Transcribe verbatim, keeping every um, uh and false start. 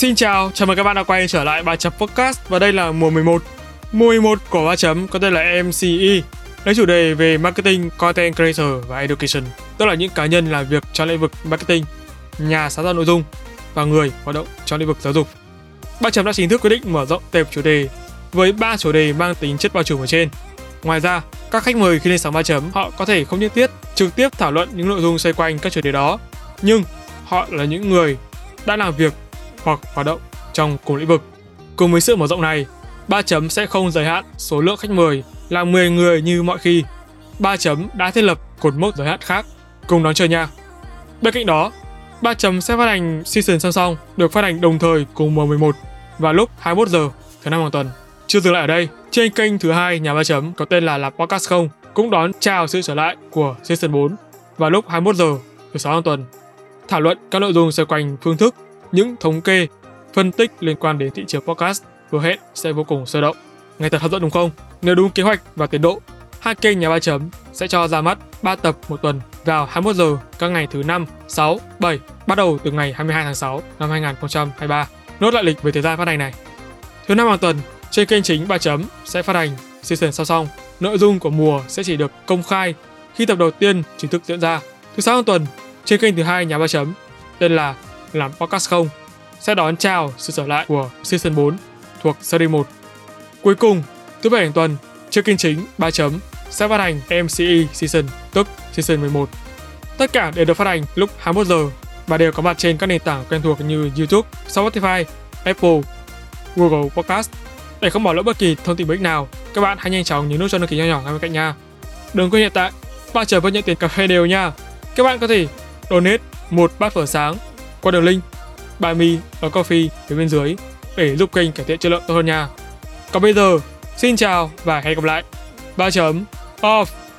Xin chào, chào mừng các bạn đã quay trở lại Ba Chấm Podcast và đây là mùa mười một. Mùa mười một của Ba Chấm có tên là em xê e, lấy chủ đề về Marketing, Content Creator và Education, tức là những cá nhân làm việc trong lĩnh vực Marketing, nhà sáng tạo nội dung và người hoạt động trong lĩnh vực giáo dục. Ba Chấm đã chính thức quyết định mở rộng tệp chủ đề với ba chủ đề mang tính chất bao trùm ở trên. Ngoài ra, các khách mời khi lên sóng Ba Chấm họ có thể không nhất thiết trực tiếp thảo luận những nội dung xoay quanh các chủ đề đó, nhưng họ là những người đã làm việc hoặc hoạt động trong cùng lĩnh vực. Cùng với sự mở rộng này, Ba Chấm sẽ không giới hạn số lượng khách mời là mười người như mọi khi. Ba Chấm đã thiết lập cột mốc giới hạn khác, cùng đón chờ nha. Bên cạnh đó, Ba Chấm sẽ phát hành season song song, được phát hành đồng thời cùng mùa mười một vào lúc hai mươi mốt giờ thứ năm hàng tuần. Chưa dừng lại ở đây, trên kênh thứ hai nhà Ba Chấm có tên là Làm Podcast không cũng đón chào sự trở lại của season bốn vào lúc hai mươi mốt giờ thứ sáu hàng tuần. Thảo luận các nội dung xoay quanh phương thức, những thống kê, phân tích liên quan đến thị trường podcast vừa hẹn sẽ vô cùng sôi động. Nghe thật hấp dẫn đúng không? Nếu đúng kế hoạch và tiến độ, hai kênh nhà Ba Chấm sẽ cho ra mắt ba tập một tuần vào hai mươi mốt giờ các ngày thứ năm, sáu, bảy bắt đầu từ ngày hai mươi hai tháng sáu năm hai nghìn không trăm hai mươi ba. Nốt lại lịch về thời gian phát hành này. Thứ năm hàng tuần, trên kênh chính Ba Chấm sẽ phát hành season song song. Nội dung của mùa sẽ chỉ được công khai khi tập đầu tiên chính thức diễn ra. Thứ sáu hàng tuần, trên kênh thứ hai nhà Ba Chấm tên là Làm Podcast không sẽ đón chào sự trở lại của season bốn thuộc series một. Cuối cùng, thứ bảy hàng tuần, trên kênh chính Ba Chấm sẽ phát hành em xê e Season, tức season mười một. Tất cả đều được phát hành lúc hai mươi mốt giờ và đều có mặt trên các nền tảng quen thuộc như YouTube, Spotify, Apple, Google Podcast. Để không bỏ lỡ bất kỳ thông tin bổ ích nào, các bạn hãy nhanh chóng nhấn nút cho đăng ký nhỏ nhỏ ngay bên cạnh nha. Đừng quên hiện tại, Ba Chấm vẫn nhận tiền cà phê đều nha. Các bạn có thể donate một bát phở sáng qua đường link buy me a coffee phía bên dưới để giúp kênh cải thiện chất lượng tốt hơn nha. Còn bây giờ, xin chào và hẹn gặp lại. Ba Chấm off.